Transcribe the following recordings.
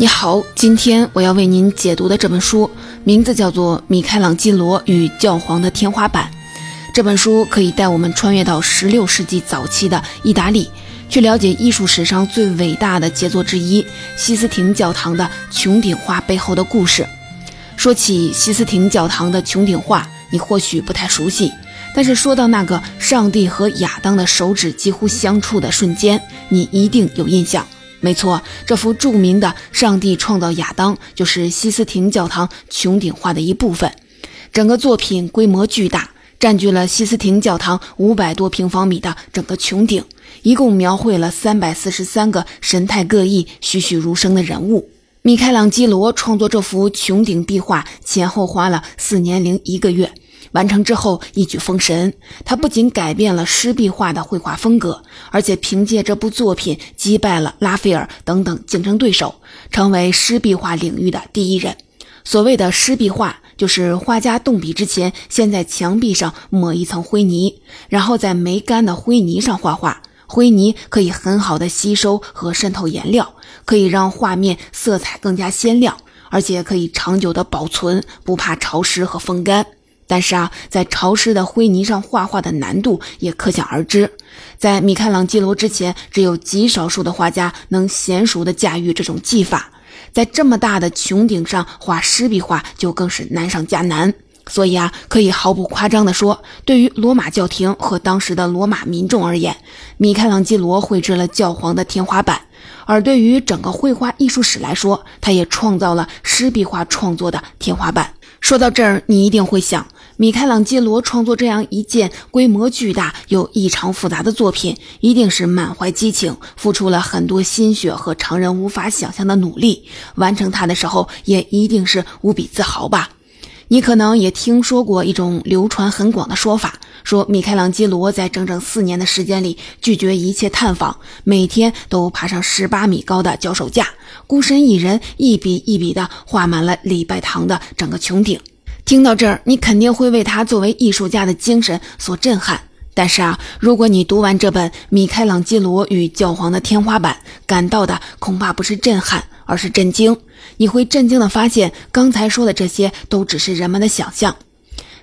你好，今天我要为您解读的这本书名字叫做《米开朗基罗与教皇的天花板》。这本书可以带我们穿越到16世纪早期的意大利，去了解艺术史上最伟大的杰作之一西斯廷教堂的穹顶画背后的故事。说起西斯廷教堂的穹顶画，你或许不太熟悉，但是说到那个上帝和亚当的手指几乎相触的瞬间，你一定有印象。没错，这幅著名的上帝创造亚当就是西斯廷教堂穹顶画的一部分。整个作品规模巨大，占据了西斯廷教堂500多平方米的整个穹顶，一共描绘了343个神态各异、栩栩如生的人物。米开朗基罗创作这幅穹顶壁画前后花了4年01个月，完成之后一举封神。他不仅改变了湿壁画的绘画风格，而且凭借这部作品击败了拉斐尔等等竞争对手，成为湿壁画领域的第一人。所谓的湿壁画，就是画家动笔之前先在墙壁上抹一层灰泥，然后在没干的灰泥上画画。灰泥可以很好的吸收和渗透颜料，可以让画面色彩更加鲜亮，而且可以长久的保存，不怕潮湿和风干。但是在潮湿的灰泥上画画的难度也可想而知。在米开朗基罗之前，只有极少数的画家能娴熟地驾驭这种技法，在这么大的穹顶上画湿壁画就更是难上加难。所以可以毫不夸张地说，对于罗马教廷和当时的罗马民众而言，米开朗基罗绘制了教皇的天花板，而对于整个绘画艺术史来说，他也创造了湿壁画创作的天花板。说到这儿，你一定会想，米开朗基罗创作这样一件规模巨大又异常复杂的作品，一定是满怀激情，付出了很多心血和常人无法想象的努力，完成它的时候也一定是无比自豪吧。你可能也听说过一种流传很广的说法，说米开朗基罗在整整4年的时间里拒绝一切探访，每天都爬上18米高的脚手架，孤身一人一笔一笔地画满了礼拜堂的整个穹顶。听到这儿，你肯定会为他作为艺术家的精神所震撼。但是如果你读完这本《米开朗基罗与教皇的天花板》，感到的恐怕不是震撼，而是震惊。你会震惊地发现，刚才说的这些都只是人们的想象。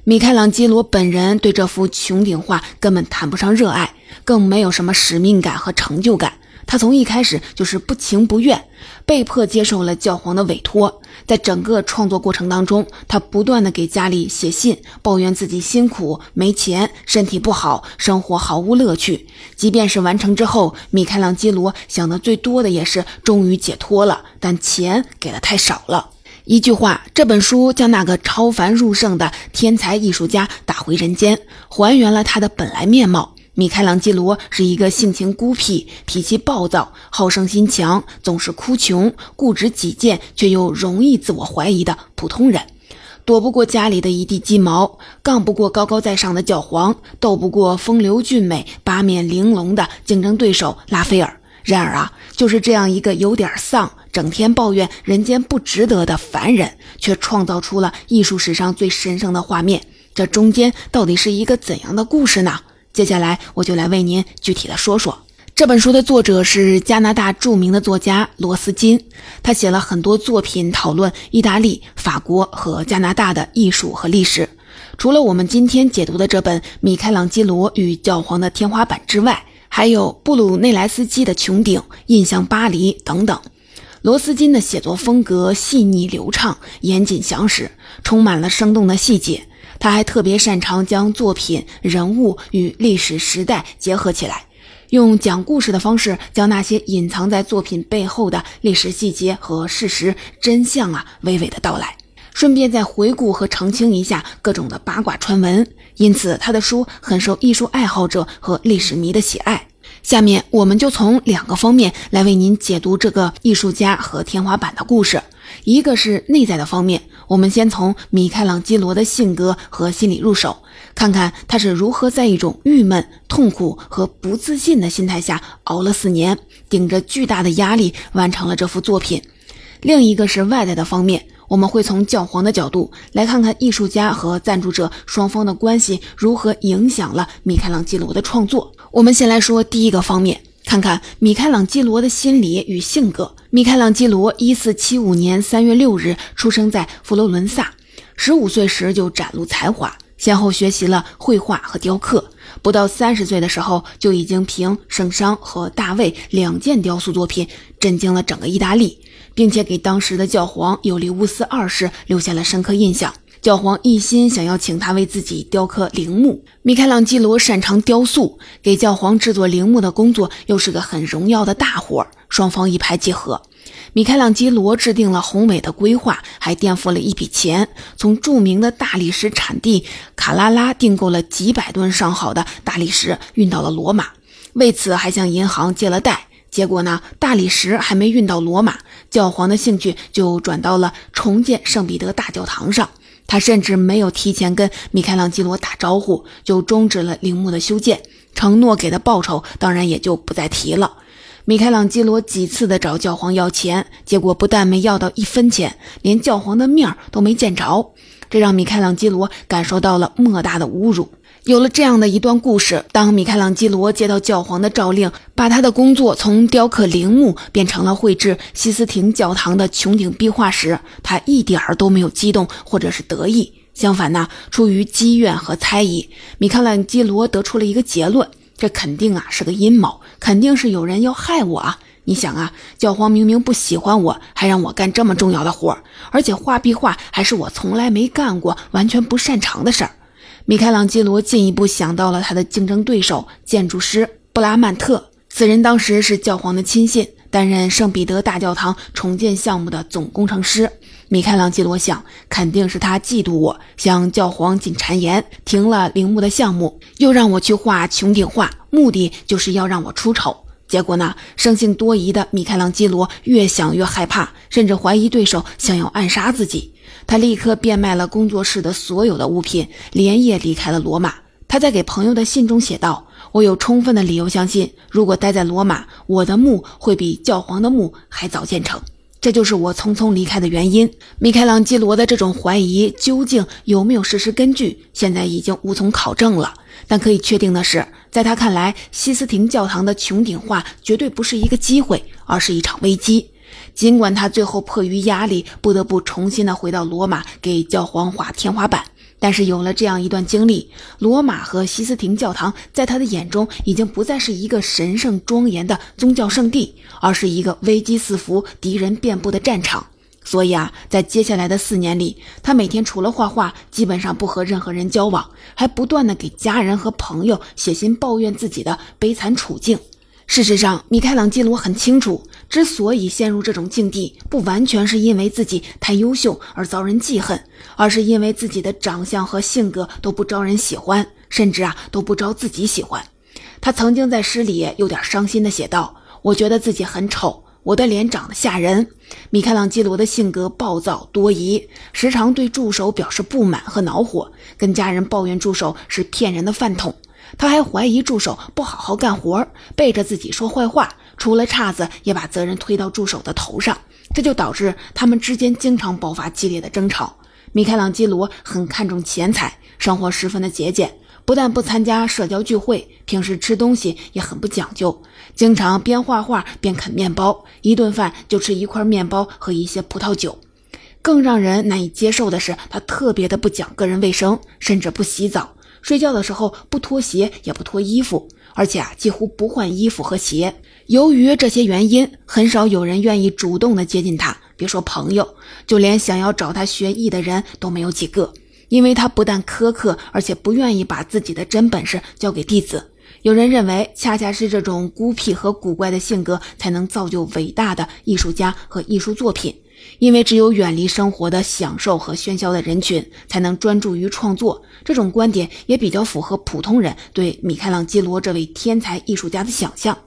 米开朗基罗本人对这幅穹顶画根本谈不上热爱，更没有什么使命感和成就感。他从一开始就是不情不愿，被迫接受了教皇的委托。在整个创作过程当中，他不断地给家里写信，抱怨自己辛苦、没钱、身体不好，生活毫无乐趣。即便是完成之后，米开朗基罗想的最多的也是终于解脱了，但钱给的太少了。一句话，这本书将那个超凡入圣的天才艺术家打回人间，还原了他的本来面貌。米开朗基罗是一个性情孤僻、脾气暴躁、好胜心强、总是哭穷、固执己见却又容易自我怀疑的普通人，躲不过家里的一地鸡毛，杠不过高高在上的教皇，斗不过风流俊美、八面玲珑的竞争对手拉斐尔。然而就是这样一个有点丧、整天抱怨人间不值得的凡人，却创造出了艺术史上最神圣的画面。这中间到底是一个怎样的故事呢？接下来我就来为您具体的说说。这本书的作者是加拿大著名的作家罗斯金，他写了很多作品讨论意大利、法国和加拿大的艺术和历史。除了我们今天解读的这本《米开朗基罗与教皇的天花板》之外，还有布鲁内莱斯基的《穹顶》、《印象巴黎》等等。罗斯金的写作风格细腻流畅，严谨详实，充满了生动的细节。他还特别擅长将作品、人物与历史时代结合起来，用讲故事的方式将那些隐藏在作品背后的历史细节和事实真相娓娓地道来，顺便再回顾和澄清一下各种的八卦传闻。因此他的书很受艺术爱好者和历史迷的喜爱。下面我们就从2个方面来为您解读这个艺术家和天花板的故事。一个是内在的方面，我们先从米开朗基罗的性格和心理入手，看看他是如何在一种郁闷、痛苦和不自信的心态下熬了4年，顶着巨大的压力完成了这幅作品。另一个是外在的方面，我们会从教皇的角度来看看艺术家和赞助者双方的关系如何影响了米开朗基罗的创作。我们先来说第一个方面，看看米开朗基罗的心理与性格。米开朗基罗1475年3月6日出生在佛罗伦萨，15岁时就展露才华，先后学习了绘画和雕刻，不到30岁的时候就已经凭圣殇和大卫两件雕塑作品震惊了整个意大利，并且给当时的教皇尤利乌斯二世留下了深刻印象。教皇一心想要请他为自己雕刻陵墓，米开朗基罗擅长雕塑，给教皇制作陵墓的工作又是个很荣耀的大活，双方一拍即合。米开朗基罗制定了宏伟的规划，还垫付了一笔钱，从著名的大理石产地卡拉拉订购了几百吨上好的大理石运到了罗马，为此还向银行借了贷。结果呢，大理石还没运到罗马，教皇的兴趣就转到了重建圣彼得大教堂上，他甚至没有提前跟米开朗基罗打招呼就终止了陵墓的修建，承诺给的报酬当然也就不再提了。米开朗基罗几次的找教皇要钱，结果不但没要到一分钱，连教皇的面都没见着，这让米开朗基罗感受到了莫大的侮辱。有了这样的一段故事，当米开朗基罗接到教皇的诏令，把他的工作从雕刻陵墓变成了绘制西斯廷教堂的穹顶壁画时，他一点儿都没有激动或者是得意，相反呢，出于积怨和猜疑，米开朗基罗得出了一个结论，这肯定啊是个阴谋，肯定是有人要害我啊。你想啊，教皇明明不喜欢我，还让我干这么重要的活，而且画壁画还是我从来没干过完全不擅长的事儿。米开朗基罗进一步想到了他的竞争对手建筑师布拉曼特，此人当时是教皇的亲信，担任圣彼得大教堂重建项目的总工程师。米开朗基罗想，肯定是他嫉妒我，向教皇进谗言，停了陵墓的项目，又让我去画穹顶画，目的就是要让我出丑。结果呢，生性多疑的米开朗基罗越想越害怕，甚至怀疑对手想要暗杀自己。他立刻变卖了工作室的所有的物品，连夜离开了罗马。他在给朋友的信中写道，我有充分的理由相信，如果待在罗马，我的墓会比教皇的墓还早建成，这就是我匆匆离开的原因。米开朗基罗的这种怀疑究竟有没有事实根据，现在已经无从考证了，但可以确定的是，在他看来，西斯廷教堂的穹顶画绝对不是一个机会，而是一场危机。尽管他最后迫于压力不得不重新的回到罗马给教皇画天花板，但是有了这样一段经历，罗马和西斯廷教堂在他的眼中已经不再是一个神圣庄严的宗教圣地，而是一个危机四伏、敌人遍布的战场。所以啊，在接下来的4年里，他每天除了画画基本上不和任何人交往，还不断的给家人和朋友写信抱怨自己的悲惨处境。事实上，米开朗基罗很清楚，之所以陷入这种境地，不完全是因为自己太优秀而遭人记恨，而是因为自己的长相和性格都不招人喜欢，甚至啊都不招自己喜欢。他曾经在诗里有点伤心地写道，我觉得自己很丑，我的脸长得吓人。米开朗基罗的性格暴躁多疑，时常对助手表示不满和恼火，跟家人抱怨助手是骗人的饭桶。他还怀疑助手不好好干活，背着自己说坏话，除了岔子也把责任推到助手的头上，这就导致他们之间经常爆发激烈的争吵。米开朗基罗很看重钱财，生活十分的节俭，不但不参加社交聚会，平时吃东西也很不讲究，经常边画画边啃面包，一顿饭就吃一块面包和一些葡萄酒。更让人难以接受的是，他特别的不讲个人卫生，甚至不洗澡，睡觉的时候不脱鞋也不脱衣服，而且啊几乎不换衣服和鞋。由于这些原因，很少有人愿意主动的接近他，别说朋友，就连想要找他学艺的人都没有几个，因为他不但苛刻，而且不愿意把自己的真本事交给弟子。有人认为，恰恰是这种孤僻和古怪的性格才能造就伟大的艺术家和艺术作品，因为只有远离生活的享受和喧嚣的人群，才能专注于创作。这种观点也比较符合普通人对米开朗基罗这位天才艺术家的想象。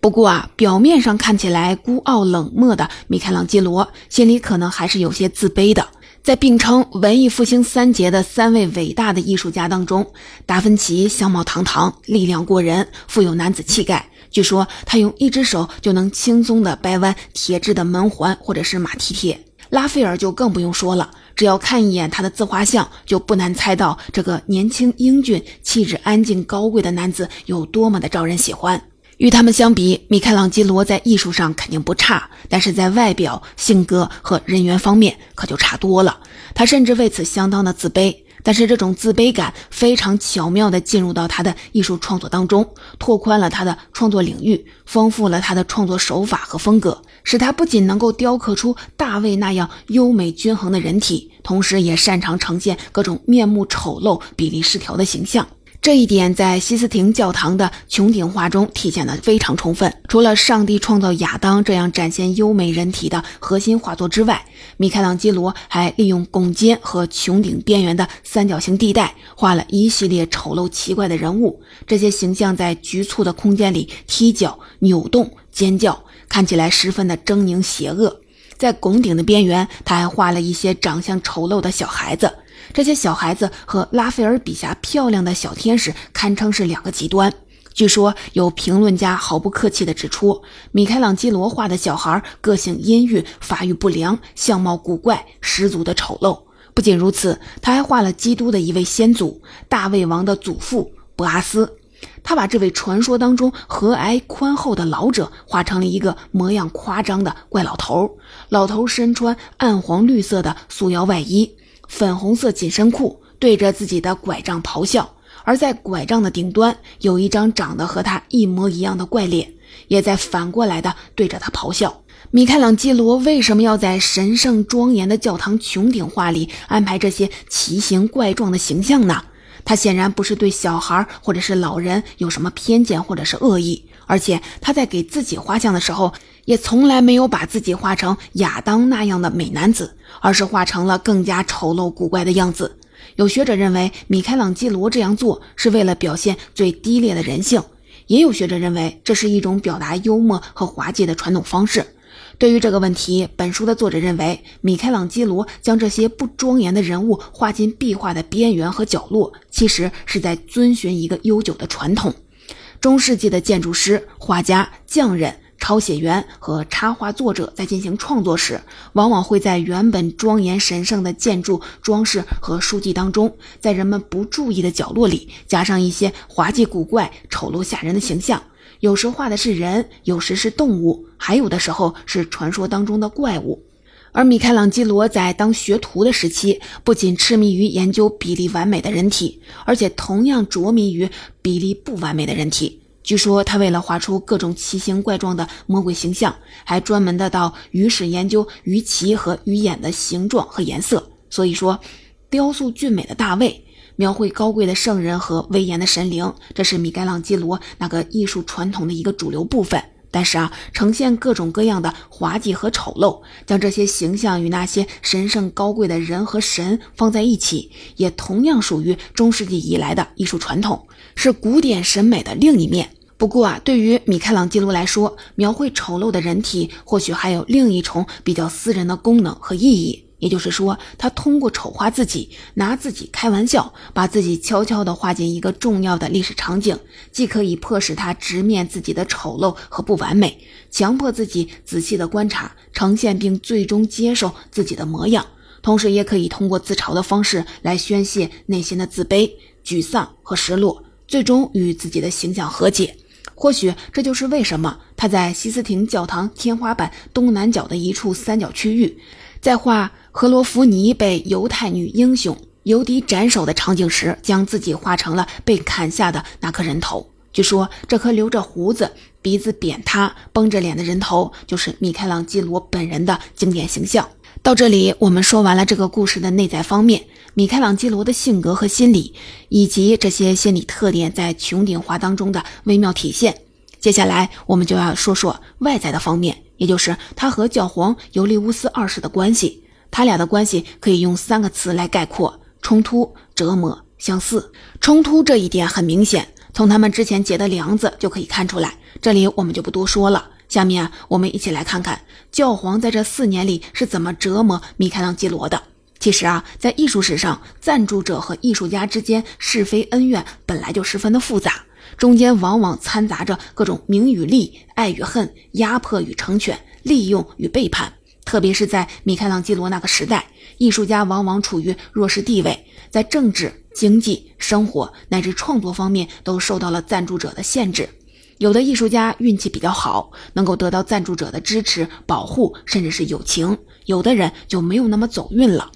不过啊，表面上看起来孤傲冷漠的米开朗基罗，心里可能还是有些自卑的。在并称文艺复兴三杰的3位伟大的艺术家当中，达芬奇相貌堂堂，力量过人，富有男子气概，据说他用一只手就能轻松地掰弯铁质的门环或者是马蹄铁。拉斐尔就更不用说了，只要看一眼他的自画像，就不难猜到这个年轻英俊、气质安静高贵的男子有多么的招人喜欢。与他们相比，米开朗基罗在艺术上肯定不差，但是在外表、性格和人缘方面可就差多了。他甚至为此相当的自卑，但是这种自卑感非常巧妙地进入到他的艺术创作当中，拓宽了他的创作领域，丰富了他的创作手法和风格，使他不仅能够雕刻出大卫那样优美均衡的人体，同时也擅长呈现各种面目丑陋、比例失调的形象。这一点在西斯廷教堂的穹顶画中体现得非常充分。除了上帝创造亚当这样展现优美人体的核心画作之外，米开朗基罗还利用拱肩和穹顶边缘的三角形地带，画了一系列丑陋奇怪的人物。这些形象在局促的空间里踢脚、扭动、尖叫，看起来十分的狰狞邪恶。在拱顶的边缘，他还画了一些长相丑陋的小孩子。这些小孩子和拉斐尔笔下漂亮的小天使堪称是两个极端。据说有评论家毫不客气地指出，米开朗基罗画的小孩个性阴郁、发育不良、相貌古怪，十足的丑陋。不仅如此，他还画了基督的一位先祖，大卫王的祖父伯阿斯。他把这位传说当中和蔼宽厚的老者画成了一个模样夸张的怪老头。老头身穿暗黄绿色的束腰外衣，粉红色紧身裤，对着自己的拐杖咆哮，而在拐杖的顶端有一张长得和他一模一样的怪脸，也在反过来的对着他咆哮。米开朗基罗为什么要在神圣庄严的教堂穹顶画里安排这些奇形怪状的形象呢？他显然不是对小孩或者是老人有什么偏见或者是恶意，而且他在给自己画像的时候，也从来没有把自己画成亚当那样的美男子，而是画成了更加丑陋古怪的样子。有学者认为米开朗基罗这样做是为了表现最低劣的人性，也有学者认为这是一种表达幽默和滑稽的传统方式。对于这个问题，本书的作者认为，米开朗基罗将这些不庄严的人物画进壁画的边缘和角落，其实是在遵循一个悠久的传统。中世纪的建筑师、画家、匠人、抄写员和插画作者在进行创作时，往往会在原本庄严神圣的建筑、装饰和书籍当中，在人们不注意的角落里加上一些滑稽古怪、丑陋吓人的形象。有时画的是人，有时是动物，还有的时候是传说当中的怪物。而米开朗基罗在当学徒的时期，不仅痴迷于研究比例完美的人体，而且同样着迷于比例不完美的人体。据说他为了画出各种奇形怪状的魔鬼形象，还专门的到鱼市研究鱼鳍和鱼眼的形状和颜色。所以说，雕塑俊美的大卫，描绘高贵的圣人和威严的神灵，这是米开朗基罗那个艺术传统的一个主流部分。但是呈现各种各样的滑稽和丑陋，将这些形象与那些神圣高贵的人和神放在一起，也同样属于中世纪以来的艺术传统，是古典审美的另一面。不过对于米开朗基罗来说，描绘丑陋的人体或许还有另一重比较私人的功能和意义。也就是说，他通过丑化自己，拿自己开玩笑，把自己悄悄地画进一个重要的历史场景，既可以迫使他直面自己的丑陋和不完美，强迫自己仔细地观察、呈现并最终接受自己的模样，同时也可以通过自嘲的方式来宣泄内心的自卑、沮丧和失落，最终与自己的形象和解。或许这就是为什么他在西斯廷教堂天花板东南角的一处三角区域，在画荷罗弗尼被犹太女英雄尤迪斩首的场景时，将自己画成了被砍下的那颗人头。据说这颗留着胡子、鼻子扁塌、绷着脸的人头，就是米开朗基罗本人的经典形象。到这里，我们说完了这个故事的内在方面，米开朗基罗的性格和心理，以及这些心理特点在穹顶画当中的微妙体现。接下来我们就要说说外在的方面，也就是他和教皇尤利乌斯二世的关系。他俩的关系可以用三个词来概括：冲突、折磨、相似。冲突这一点很明显，从他们之前结的梁子就可以看出来，这里我们就不多说了。下面我们一起来看看教皇在这4年里是怎么折磨米开朗基罗的。其实在艺术史上，赞助者和艺术家之间是非恩怨本来就十分的复杂，中间往往掺杂着各种名与利、爱与恨、压迫与成全、利用与背叛。特别是在米开朗基罗那个时代，艺术家往往处于弱势地位，在政治、经济、生活乃至创作方面都受到了赞助者的限制。有的艺术家运气比较好，能够得到赞助者的支持、保护，甚至是友情，有的人就没有那么走运了。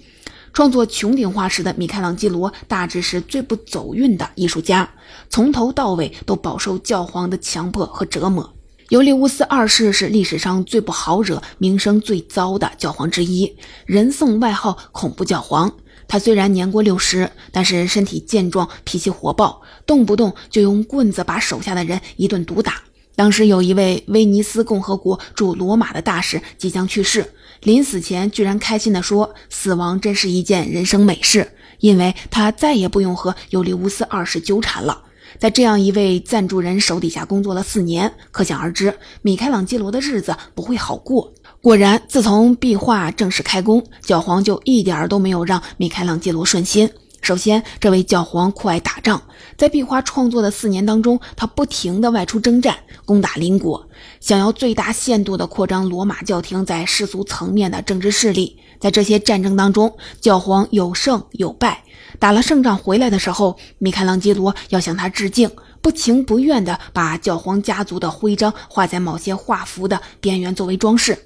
创作穹顶化石的米开朗基罗大致是最不走运的艺术家，从头到尾都饱受教皇的强迫和折磨。尤利乌斯二世是历史上最不好惹、名声最糟的教皇之一，人送外号恐怖教皇。他虽然年过60，但是身体健壮，脾气火爆，动不动就用棍子把手下的人一顿毒打。当时有一位威尼斯共和国驻罗马的大使即将去世，临死前居然开心地说，死亡真是一件人生美事，因为他再也不用和尤利乌斯二世纠缠了。在这样一位赞助人手底下工作了4年，可想而知米开朗基罗的日子不会好过。果然，自从壁画正式开工，教皇就一点都没有让米开朗基罗顺心。首先，这位教皇酷爱打仗，在壁画创作的4年当中，他不停地外出征战，攻打邻国，想要最大限度地扩张罗马教廷在世俗层面的政治势力。在这些战争当中，教皇有胜有败，打了胜仗回来的时候，米开朗基罗要向他致敬，不情不愿地把教皇家族的徽章画在某些画幅的边缘作为装饰，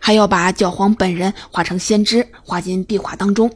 还要把教皇本人画成先知，画进壁画当中。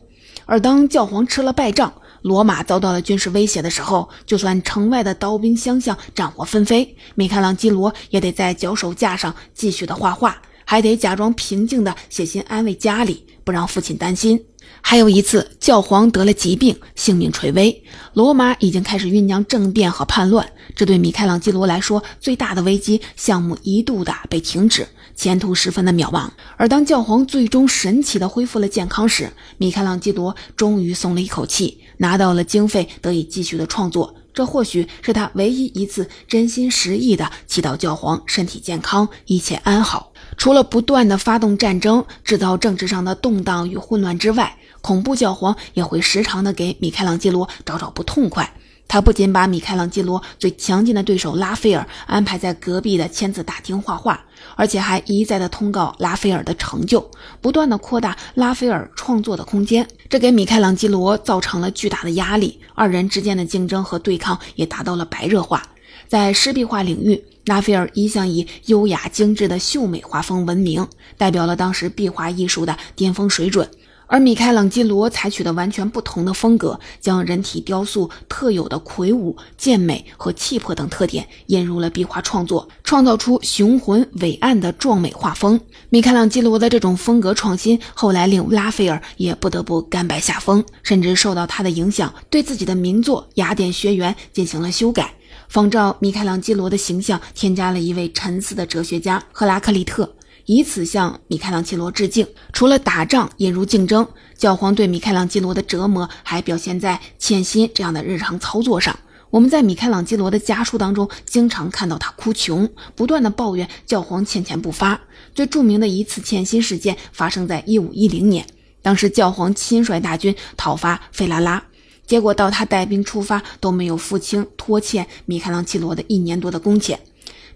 而当教皇吃了败仗，罗马遭到了军事威胁的时候，就算城外的刀兵相向，战火纷飞，米开朗基罗也得在脚手架上继续的画画，还得假装平静的写信安慰家里，不让父亲担心。还有一次，教皇得了疾病，性命垂危，罗马已经开始酝酿政变和叛乱，这对米开朗基罗来说最大的危机，项目一度的被停止，前途十分的渺茫。而当教皇最终神奇的恢复了健康时，米开朗基罗终于松了一口气，拿到了经费得以继续的创作，这或许是他唯一一次真心实意的祈祷教皇身体健康，一切安好。除了不断的发动战争，制造政治上的动荡与混乱之外，恐怖教皇也会时常的给米开朗基罗找不痛快。他不仅把米开朗基罗最强劲的对手拉斐尔安排在隔壁的签字大厅画画，而且还一再的通告拉斐尔的成就，不断的扩大拉斐尔创作的空间，这给米开朗基罗造成了巨大的压力，二人之间的竞争和对抗也达到了白热化。在湿壁画领域，拉斐尔一向以优雅精致的秀美画风闻名，代表了当时壁画艺术的巅峰水准。而米开朗基罗采取的完全不同的风格，将人体雕塑特有的魁梧、健美和气魄等特点引入了壁画创作，创造出雄浑伟岸的壮美画风。米开朗基罗的这种风格创新，后来令拉斐尔也不得不甘拜下风，甚至受到他的影响，对自己的名作《雅典学园》进行了修改，仿照米开朗基罗的形象添加了一位沉思的哲学家赫拉克利特，以此向米开朗基罗致敬。除了打仗引入竞争，教皇对米开朗基罗的折磨还表现在欠薪这样的日常操作上。我们在米开朗基罗的家书当中经常看到他哭穷，不断的抱怨教皇欠钱不发。最著名的一次欠薪事件发生在1510年，当时教皇亲率大军讨伐费拉拉，结果到他带兵出发都没有付清拖欠米开朗基罗的1年多的工钱。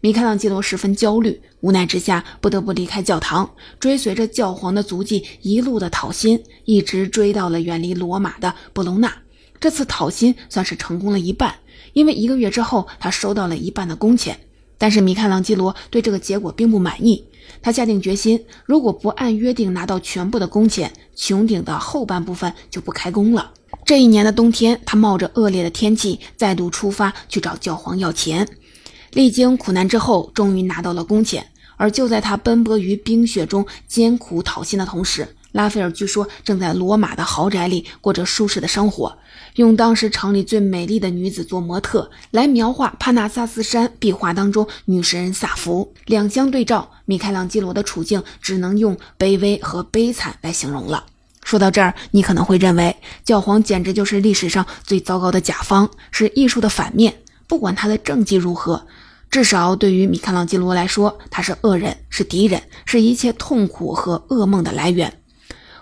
米开朗基罗十分焦虑，无奈之下不得不离开教堂，追随着教皇的足迹一路的讨薪，一直追到了远离罗马的博隆纳。这次讨薪算是成功了一半，因为1个月之后他收到了一半的工钱。但是米开朗基罗对这个结果并不满意，他下定决心，如果不按约定拿到全部的工钱，穹顶的后半部分就不开工了。这1年的冬天，他冒着恶劣的天气再度出发去找教皇要钱，历经苦难之后，终于拿到了工钱。而就在他奔波于冰雪中艰苦讨薪的同时，拉斐尔据说正在罗马的豪宅里过着舒适的生活，用当时城里最美丽的女子做模特，来描画帕纳萨斯山壁画当中女神人萨福。两相对照，米开朗基罗的处境只能用卑微和悲惨来形容了。说到这儿，你可能会认为教皇简直就是历史上最糟糕的甲方，是艺术的反面。不管他的政绩如何，至少对于米开朗基罗来说，他是恶人，是敌人，是一切痛苦和噩梦的来源。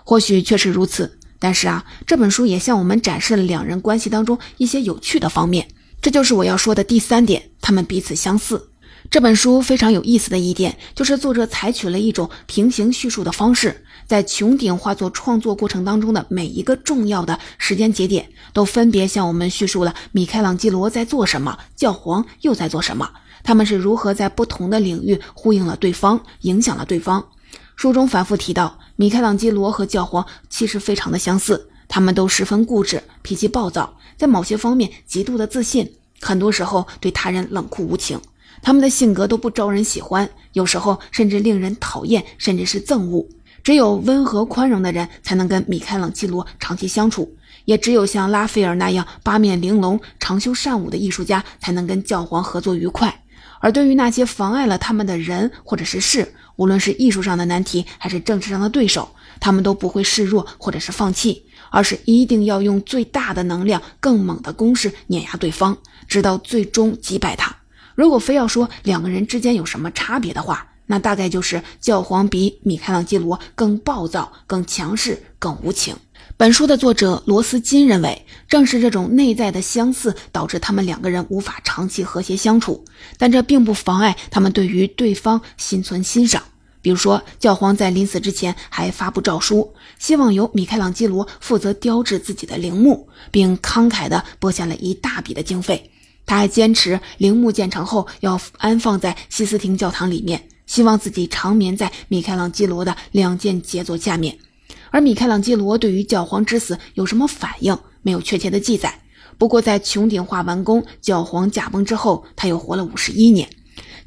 或许确实如此，但是这本书也向我们展示了两人关系当中一些有趣的方面，这就是我要说的第3点，他们彼此相似。这本书非常有意思的一点，就是作者采取了一种平行叙述的方式，在穹顶画作创作过程当中的每一个重要的时间节点，都分别向我们叙述了米开朗基罗在做什么，教皇又在做什么，他们是如何在不同的领域呼应了对方，影响了对方。书中反复提到，米开朗基罗和教皇其实非常的相似，他们都十分固执，脾气暴躁，在某些方面极度的自信，很多时候对他人冷酷无情。他们的性格都不招人喜欢，有时候甚至令人讨厌，甚至是憎恶。只有温和宽容的人才能跟米开朗基罗长期相处，也只有像拉斐尔那样八面玲珑、长袖善舞的艺术家才能跟教皇合作愉快。而对于那些妨碍了他们的人或者是事，无论是艺术上的难题还是政治上的对手，他们都不会示弱或者是放弃，而是一定要用最大的能量、更猛的攻势碾压对方，直到最终击败他。如果非要说两个人之间有什么差别的话，那大概就是教皇比米开朗基罗更暴躁、更强势、更无情。本书的作者罗斯金认为，正是这种内在的相似导致他们两个人无法长期和谐相处，但这并不妨碍他们对于对方心存欣赏。比如说，教皇在临死之前还发布诏书，希望由米开朗基罗负责雕制自己的陵墓，并慷慨地拨下了一大笔的经费。他还坚持陵墓建成后要安放在西斯廷教堂里面，希望自己长眠在米开朗基罗的两件杰作下面。而米开朗基罗对于教皇之死有什么反应，没有确切的记载。不过在穹顶化完工、教皇驾崩之后，他又活了51年。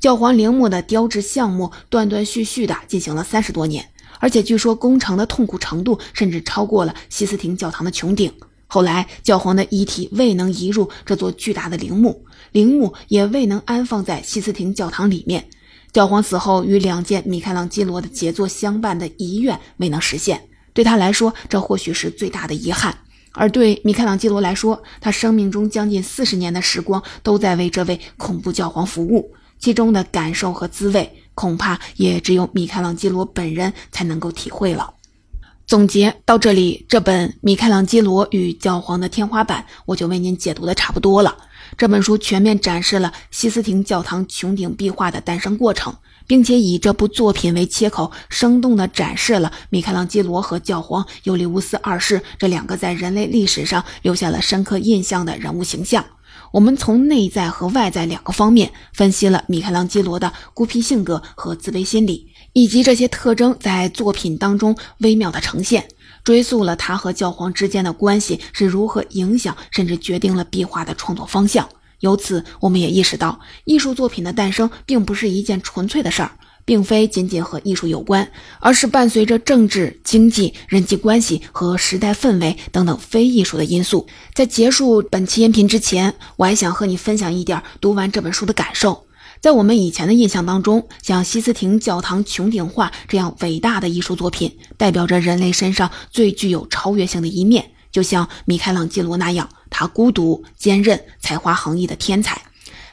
教皇陵墓的雕制项目断断续续地进行了30多年，而且据说工程的痛苦程度甚至超过了西斯廷教堂的穹顶。后来教皇的遗体未能移入这座巨大的陵墓，陵墓也未能安放在西斯廷教堂里面。教皇死后与两件米开朗基罗的杰作相伴的遗愿未能实现，对他来说，这或许是最大的遗憾。而对米开朗基罗来说，他生命中将近40年的时光都在为这位恐怖教皇服务，其中的感受和滋味，恐怕也只有米开朗基罗本人才能够体会了。总结到这里，这本《米开朗基罗与教皇的天花板》我就为您解读的差不多了。这本书全面展示了西斯廷教堂穹顶壁画的诞生过程，并且以这部作品为切口，生动地展示了米开朗基罗和教皇尤利乌斯二世这两个在人类历史上留下了深刻印象的人物形象。我们从内在和外在两个方面分析了米开朗基罗的孤僻性格和自卑心理，以及这些特征在作品当中微妙的呈现，追溯了他和教皇之间的关系是如何影响甚至决定了壁画的创作方向。由此我们也意识到，艺术作品的诞生并不是一件纯粹的事儿，并非仅仅和艺术有关，而是伴随着政治、经济、人际关系和时代氛围等等非艺术的因素。在结束本期音频之前，我还想和你分享一点读完这本书的感受。在我们以前的印象当中，像西斯廷教堂穹顶画这样伟大的艺术作品，代表着人类身上最具有超越性的一面，就像米开朗基罗那样，他孤独、坚韧、才华横溢的天才。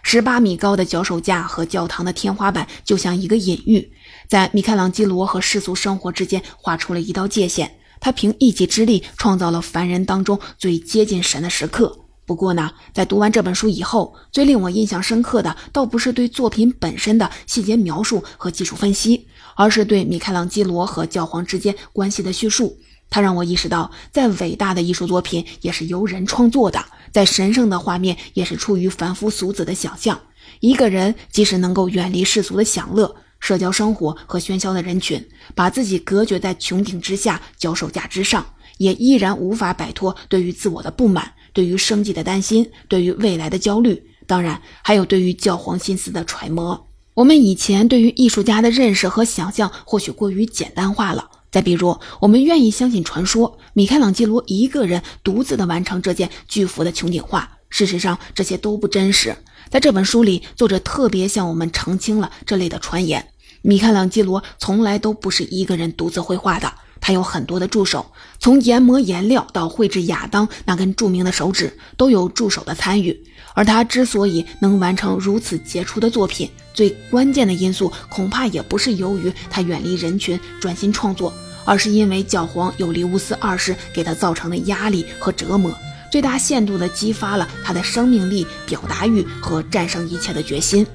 18米高的脚手架和教堂的天花板就像一个隐喻，在米开朗基罗和世俗生活之间画出了一道界限，他凭一己之力创造了凡人当中最接近神的时刻。不过呢，在读完这本书以后，最令我印象深刻的倒不是对作品本身的细节描述和技术分析，而是对米开朗基罗和教皇之间关系的叙述。它让我意识到，在伟大的艺术作品也是由人创作的，在神圣的画面也是出于凡夫俗子的想象。一个人即使能够远离世俗的享乐、社交生活和喧嚣的人群，把自己隔绝在穹顶之下、脚手架之上，也依然无法摆脱对于自我的不满，对于生计的担心，对于未来的焦虑，当然还有对于教皇心思的揣摩。我们以前对于艺术家的认识和想象或许过于简单化了，再比如我们愿意相信传说，米开朗基罗一个人独自的完成这件巨幅的穹顶画，事实上这些都不真实。在这本书里，作者特别向我们澄清了这类的传言，米开朗基罗从来都不是一个人独自绘画的，他有很多的助手，从研磨颜料到绘制亚当那根著名的手指，都有助手的参与。而他之所以能完成如此杰出的作品，最关键的因素恐怕也不是由于他远离人群专心创作，而是因为教皇尤利乌斯二世给他造成的压力和折磨，最大限度地激发了他的生命力、表达欲和战胜一切的决心，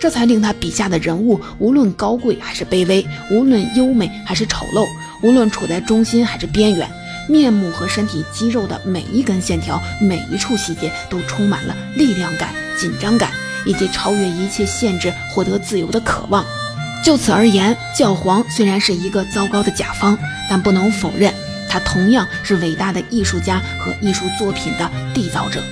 这才令他笔下的人物无论高贵还是卑微，无论优美还是丑陋，无论处在中心还是边缘，面目和身体肌肉的每一根线条、每一处细节都充满了力量感、紧张感，以及超越一切限制获得自由的渴望。就此而言，教皇虽然是一个糟糕的甲方，但不能否认他同样是伟大的艺术家和艺术作品的缔造者。